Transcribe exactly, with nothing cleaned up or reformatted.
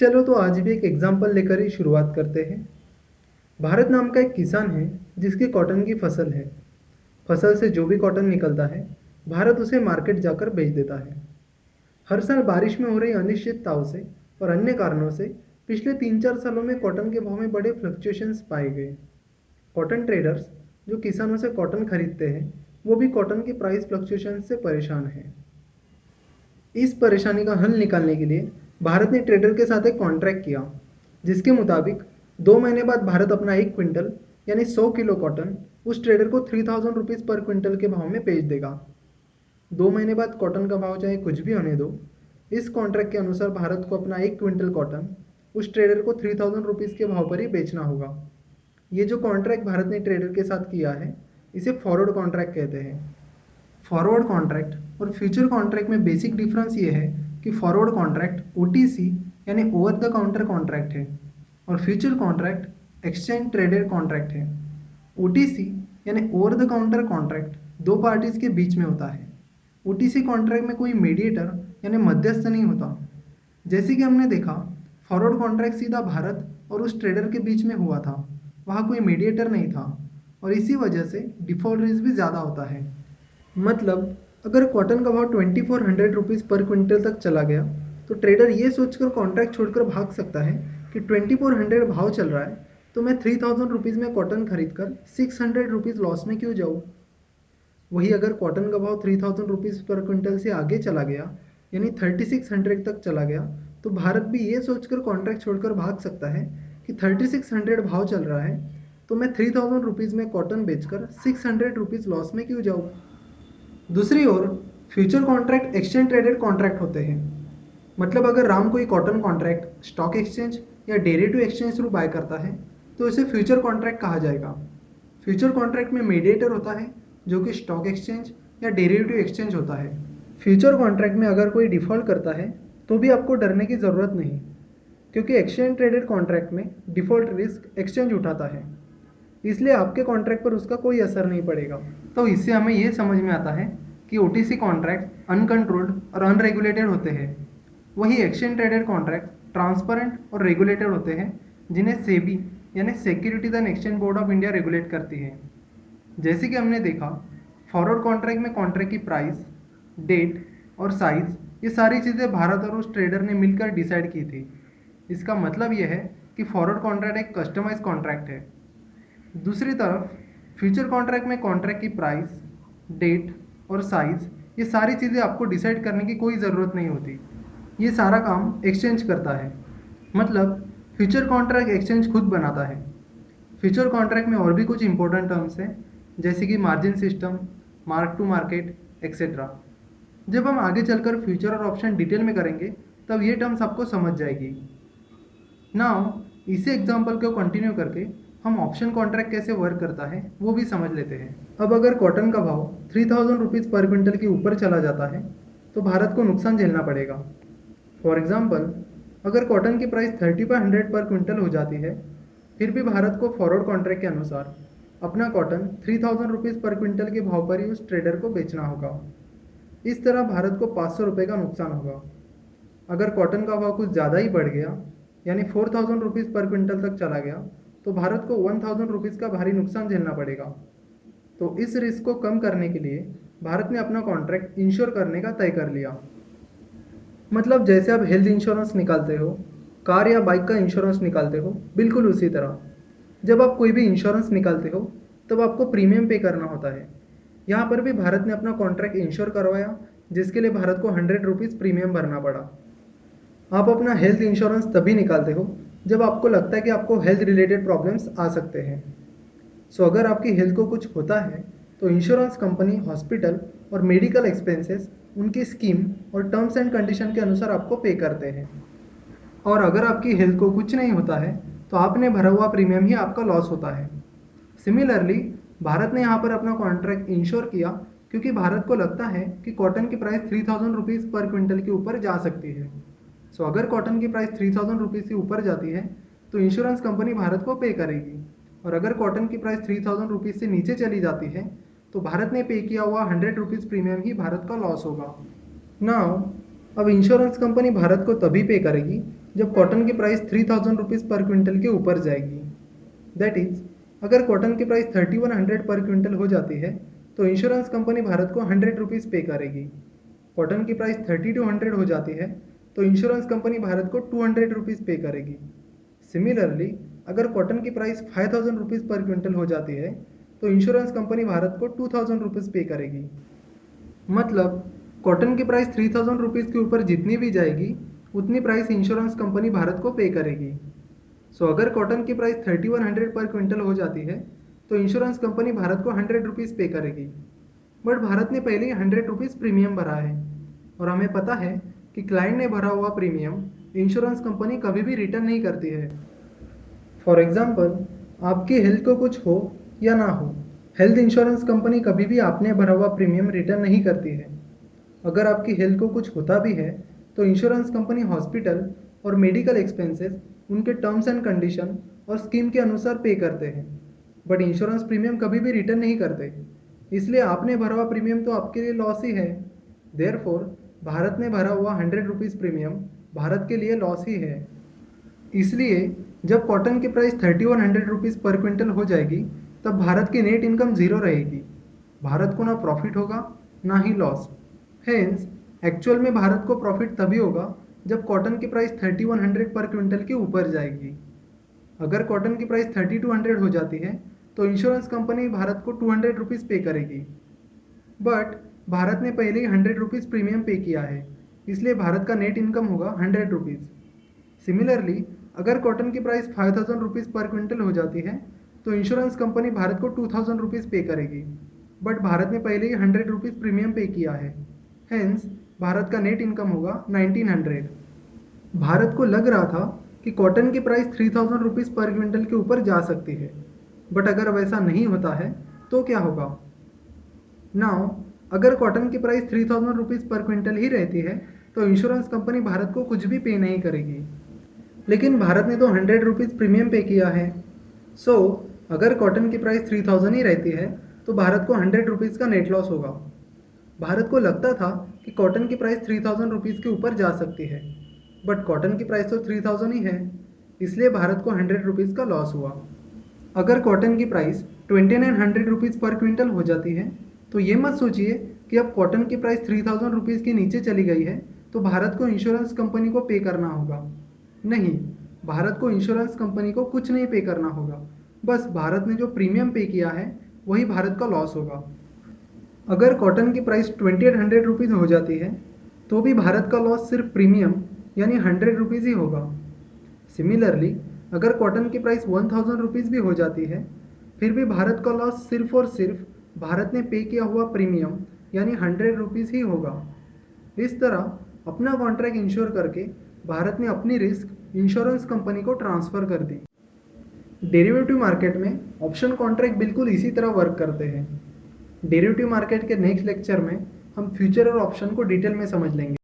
चलो तो आज भी एक एग्जाम्पल लेकर ही शुरुआत करते हैं। भारत नाम का एक किसान है जिसकी कॉटन की फसल है। फसल से जो भी कॉटन निकलता है भारत उसे मार्केट जाकर बेच देता है। हर साल बारिश में हो रही अनिश्चितताओं से और अन्य कारणों से पिछले तीन चार सालों में कॉटन के भाव में बड़े फ्लक्चुएशंस पाए गए। कॉटन ट्रेडर्स जो किसानों से कॉटन खरीदते हैं वो भी कॉटन के प्राइस फ्लक्चुएशन से परेशान हैं। इस परेशानी का हल निकालने के लिए भारत ने ट्रेडर के साथ एक कॉन्ट्रैक्ट किया, जिसके मुताबिक दो महीने बाद भारत अपना एक क्विंटल यानी सौ किलो कॉटन उस ट्रेडर को थ्री थाउजेंड रुपीज़ पर क्विंटल के भाव में बेच देगा। दो महीने बाद कॉटन का भाव चाहे कुछ भी होने दो, इस कॉन्ट्रैक्ट के अनुसार भारत को अपना एक क्विंटल कॉटन उस ट्रेडर को थ्री थाउजेंड रुपीज़ के भाव पर ही बेचना होगा। ये जो कॉन्ट्रैक्ट भारत ने ट्रेडर के साथ किया है इसे फॉरवर्ड कॉन्ट्रैक्ट कहते हैं। फॉरवर्ड कॉन्ट्रैक्ट और फ्यूचर कॉन्ट्रैक्ट में बेसिक डिफरेंस ये है कि फॉरवर्ड कॉन्ट्रैक्ट ओटीसी यानी ओवर द काउंटर कॉन्ट्रैक्ट है और future contract exchange traded contract है। ओटीसी यानी ओवर द काउंटर कॉन्ट्रैक्ट दो पार्टीज के बीच में होता है। ओटीसी कॉन्ट्रैक्ट में कोई मीडिएटर यानी मध्यस्थ नहीं होता। जैसे कि हमने देखा फॉरवर्ड कॉन्ट्रैक्ट सीधा भारत और उस ट्रेडर के बीच में हुआ था, वहाँ कोई मीडिएटर नहीं था और इसी वजह से डिफॉल्ट रेट भी ज़्यादा होता है। मतलब अगर कॉटन का भाव ट्वेंटी फोर हंड्रेड रुपीज़ पर क्विंटल तक चला गया तो ट्रेडर ये सोचकर कॉन्ट्रैक्ट छोड़कर भाग सकता है कि ट्वेंटी फोर हंड्रेड भाव चल रहा है तो मैं थ्री थाउजेंड रुपीज़ में कॉटन खरीद कर सिक्स हंड्रेड रुपीज़ लॉस में क्यों जाऊँ। वही अगर कॉटन का भाव थ्री थाउजेंड रुपीज़ पर क्विंटल से आगे चला गया यानी थर्टी सिक्स हंड्रेड तक चला गया तो भारत भी ये सोचकर कॉन्ट्रैक्ट छोड़कर भाग सकता है कि थर्टी सिक्स हंड्रेड भाव चल रहा है तो मैं थ्री थाउजेंड रुपीज़ में कॉटन बेचकर सिक्स हंड्रेड रुपीज़ लॉस में क्यों जाऊँ। दूसरी ओर future contract exchange traded contract होते हैं। मतलब अगर राम कोई कॉटन कॉन्ट्रैक्ट स्टॉक एक्सचेंज या डेरिवेटिव एक्सचेंज थ्रू बाय करता है तो इसे फ्यूचर कॉन्ट्रैक्ट कहा जाएगा। फ्यूचर कॉन्ट्रैक्ट में मीडिएटर होता है जो कि स्टॉक एक्सचेंज या डेरिवेटिव एक्सचेंज होता है। फ्यूचर कॉन्ट्रैक्ट में अगर कोई डिफॉल्ट करता है तो भी आपको डरने की ज़रूरत नहीं, क्योंकि एक्सचेंज ट्रेडेड कॉन्ट्रैक्ट में डिफॉल्ट रिस्क एक्सचेंज उठाता है, इसलिए आपके कॉन्ट्रैक्ट पर उसका कोई असर नहीं पड़ेगा। तो इससे हमें यह समझ में आता है कि ओटीसी कॉन्ट्रैक्ट अनकंट्रोल्ड और अनरेगुलेटेड होते हैं, वही एक्सचेंज ट्रेडेड कॉन्ट्रैक्ट ट्रांसपेरेंट और रेगुलेटेड होते हैं, जिन्हें सेबी यानी securities and exchange board of India regulate करती है। जैसे कि हमने देखा फॉरवर्ड कॉन्ट्रैक्ट में कॉन्ट्रैक्ट की प्राइस, डेट और साइज़ ये सारी चीज़ें भारत और उस ट्रेडर ने मिलकर डिसाइड की थी। इसका मतलब यह है कि फॉरवर्ड कॉन्ट्रैक्ट एक कस्टमाइज कॉन्ट्रैक्ट है। दूसरी तरफ फ्यूचर कॉन्ट्रैक्ट में कॉन्ट्रैक्ट की प्राइस, डेट और साइज़ ये सारी चीज़ें आपको डिसाइड करने की कोई ज़रूरत नहीं होती, ये सारा काम एक्सचेंज करता है। मतलब फ्यूचर कॉन्ट्रैक्ट एक्सचेंज खुद बनाता है। फ्यूचर कॉन्ट्रैक्ट में और भी कुछ इंपॉर्टेंट टर्म्स हैं जैसे कि margin system, mark to market etcetera. जब हम आगे चलकर फ्यूचर और ऑप्शन डिटेल में करेंगे तब ये टर्म्स आपको समझ जाएगी। नाउ इसी एग्जाम्पल को कंटिन्यू करके हम ऑप्शन कॉन्ट्रैक्ट कैसे वर्क करता है वो भी समझ लेते हैं। अब अगर कॉटन का भाव थ्री थाउजेंड रुपीज़ पर क्विंटल के ऊपर चला जाता है तो भारत को नुकसान झेलना पड़ेगा। फॉर एग्जांपल, अगर कॉटन की price thirty five hundred per quintal हो जाती है फिर भी भारत को फॉरवर्ड कॉन्ट्रैक्ट के अनुसार अपना कॉटन थ्री थाउजेंड रुपीज़ पर क्विंटल के भाव पर ही उस ट्रेडर को बेचना होगा। इस तरह भारत को पाँच सौ रुपये का नुकसान होगा। अगर कॉटन का भाव कुछ ज़्यादा ही बढ़ गया यानी फोर थाउजेंड रुपीज़ पर क्विंटल तक चला गया तो भारत को वन थाउजेंड रुपीज़ का भारी नुकसान झेलना पड़ेगा। तो इस रिस्क को कम करने के लिए भारत ने अपना कॉन्ट्रैक्ट इंश्योर करने का तय कर लिया। मतलब जैसे आप हेल्थ इंश्योरेंस निकालते हो, कार या बाइक का इंश्योरेंस निकालते हो, बिल्कुल उसी तरह जब आप कोई भी इंश्योरेंस निकालते हो तब आपको प्रीमियम पे करना होता है। यहाँ पर भी भारत ने अपना कॉन्ट्रैक्ट इंश्योर करवाया, जिसके लिए भारत को हंड्रेड रुपीज़ प्रीमियम भरना पड़ा। आप अपना हेल्थ इंश्योरेंस तभी निकालते हो जब आपको लगता है कि आपको हेल्थ रिलेटेड प्रॉब्लम्स आ सकते हैं। सो so, अगर आपकी हेल्थ को कुछ होता है तो इंश्योरेंस कंपनी हॉस्पिटल और मेडिकल एक्सपेंसेस उनकी स्कीम और टर्म्स एंड कंडीशन के अनुसार आपको पे करते हैं। और अगर आपकी हेल्थ को कुछ नहीं होता है तो आपने भरा हुआ प्रीमियम ही आपका लॉस होता है। सिमिलरली भारत ने यहाँ पर अपना कॉन्ट्रैक्ट इंश्योर किया क्योंकि भारत को लगता है कि कॉटन की प्राइस थ्री थाउजेंड रुपीज़ पर क्विंटल के ऊपर जा सकती है। सो so, अगर कॉटन की प्राइस थ्री थाउजेंड रुपीज़ से ऊपर जाती है तो इंश्योरेंस कंपनी भारत को पे करेगी और अगर कॉटन की प्राइस थ्री थाउजेंड रुपीज़ से नीचे चली जाती है तो भारत ने पे किया हुआ हंड्रेड रुपीज़ प्रीमियम ही भारत का लॉस होगा। नाउ अब इंश्योरेंस कंपनी भारत को तभी पे करेगी जब कॉटन की प्राइस थ्री थाउजेंड रुपीज़ पर क्विंटल के ऊपर जाएगी। दैट इज अगर कॉटन की price thirty one hundred per quintal हो जाती है तो इंश्योरेंस कंपनी भारत को हंड्रेड रुपीज़ पे करेगी। कॉटन की प्राइस थर्टी टू हंड्रेड हो जाती है तो इंश्योरेंस कंपनी भारत को टू हंड्रेड रुपीज़ पे करेगी। सिमिलरली अगर कॉटन की प्राइस फाइव थाउजेंड रुपीज़ पर क्विंटल हो जाती है तो इंश्योरेंस कंपनी भारत को टू थाउजेंड रुपीज़ पे करेगी। मतलब कॉटन की प्राइस थ्री थाउजेंड रुपीज़ के ऊपर जितनी भी जाएगी उतनी प्राइस इंश्योरेंस कंपनी भारत को पे करेगी। सो so, अगर कॉटन की price thirty one hundred per quintal हो जाती है तो इंश्योरेंस कंपनी भारत को हंड्रेड रुपीज़ पे करेगी। बट भारत ने पहले ही हंड्रेड रुपीज़ प्रीमियम भरा है और हमें पता है कि क्लाइंट ने भरा हुआ प्रीमियम इंश्योरेंस कंपनी कभी भी रिटर्न नहीं करती है। फॉर एग्जाम्पल आपकी हेल्थ को कुछ हो या ना हो, हेल्थ इंश्योरेंस कंपनी कभी भी आपने भरा हुआ प्रीमियम रिटर्न नहीं करती है। अगर आपकी हेल्थ को कुछ होता भी है तो इंश्योरेंस कंपनी हॉस्पिटल और मेडिकल एक्सपेंसेस उनके टर्म्स एंड कंडीशन और स्कीम के अनुसार पे करते हैं, बट इंश्योरेंस प्रीमियम कभी भी रिटर्न नहीं करते। इसलिए आपने भरा हुआ प्रीमियम तो आपके लिए लॉस ही है। देयरफॉर भारत ने भरा हुआ हंड्रेड रुपीज़ प्रीमियम भारत के लिए लॉस ही है। इसलिए जब कॉटन की price thirty one hundred rupees पर क्विंटल हो जाएगी तब भारत की नेट इनकम ज़ीरो रहेगी। भारत को ना प्रॉफिट होगा ना ही लॉस। हेंस एक्चुअल में भारत को प्रॉफिट तभी होगा जब कॉटन की price thirty one hundred per quintal के ऊपर जाएगी। अगर कॉटन की प्राइस थर्टी टू हंड्रेड हो जाती है तो इंश्योरेंस कंपनी भारत को टू हंड्रेड रुपीज़ पे करेगी। बट भारत ने पहले ही हंड्रेड रुपीज़ प्रीमियम पे किया है, इसलिए भारत का नेट इनकम होगा हंड्रेड रुपीज़। सिमिलरली अगर कॉटन की प्राइस फाइव थाउजेंड रुपीज़ पर क्विंटल हो जाती है तो इंश्योरेंस कंपनी भारत को टू थाउजेंड रुपीज़ पे करेगी। बट भारत ने पहले ही हंड्रेड रुपीज़ प्रीमियम पे किया है। हेंस भारत का नेट इनकम होगा नाइनटीन हंड्रेड। भारत को लग रहा था कि कॉटन की प्राइस थ्री थाउजेंड रुपीज़ पर क्विंटल के ऊपर जा सकती है, बट अगर वैसा नहीं होता है तो क्या होगा। नाउ अगर कॉटन की प्राइस थ्री थाउजेंड रुपीज़ पर क्विंटल ही रहती है तो इंश्योरेंस कंपनी भारत को कुछ भी पे नहीं करेगी। लेकिन भारत ने तो हंड्रेड रुपीज़ प्रीमियम पे किया है। सो so, अगर कॉटन की प्राइस थ्री थाउजेंड ही रहती है तो भारत को हंड्रेड रुपीज़ का नेट लॉस होगा। भारत को लगता था कि कॉटन की प्राइस थ्री थाउजेंड रुपीज़ के ऊपर जा सकती है, बट कॉटन की प्राइस तो थ्री थाउजेंड ही है, इसलिए भारत को हंड्रेड रुपीज़ का लॉस हुआ। अगर कॉटन की price twenty nine hundred rupees पर क्विंटल हो जाती है तो ये मत सोचिए कि अब कॉटन की प्राइस थ्री थाउजेंड रुपीज़ के नीचे चली गई है तो भारत को इंश्योरेंस कंपनी को पे करना होगा। नहीं, भारत को इंश्योरेंस कंपनी को कुछ नहीं पे करना होगा। बस भारत ने जो प्रीमियम पे किया है वही भारत का लॉस होगा। अगर कॉटन की price twenty eight hundred rupees हो जाती है तो भी भारत का लॉस सिर्फ प्रीमियम यानी हंड्रेड रुपीज़ ही होगा। सिमिलरली अगर कॉटन की प्राइस वन थाउजेंड रुपीज़ भी हो जाती है फिर भी भारत का लॉस सिर्फ और सिर्फ भारत ने पे किया हुआ प्रीमियम यानी हंड्रेड रुपीज़ ही होगा। इस तरह अपना कॉन्ट्रैक्ट इंश्योर करके भारत ने अपनी रिस्क इंश्योरेंस कंपनी को ट्रांसफ़र कर दी। डेरिवेटिव मार्केट में ऑप्शन कॉन्ट्रैक्ट बिल्कुल इसी तरह वर्क करते हैं। डेरिवेटिव मार्केट के नेक्स्ट लेक्चर में हम फ्यूचर और ऑप्शन को डिटेल में समझ लेंगे।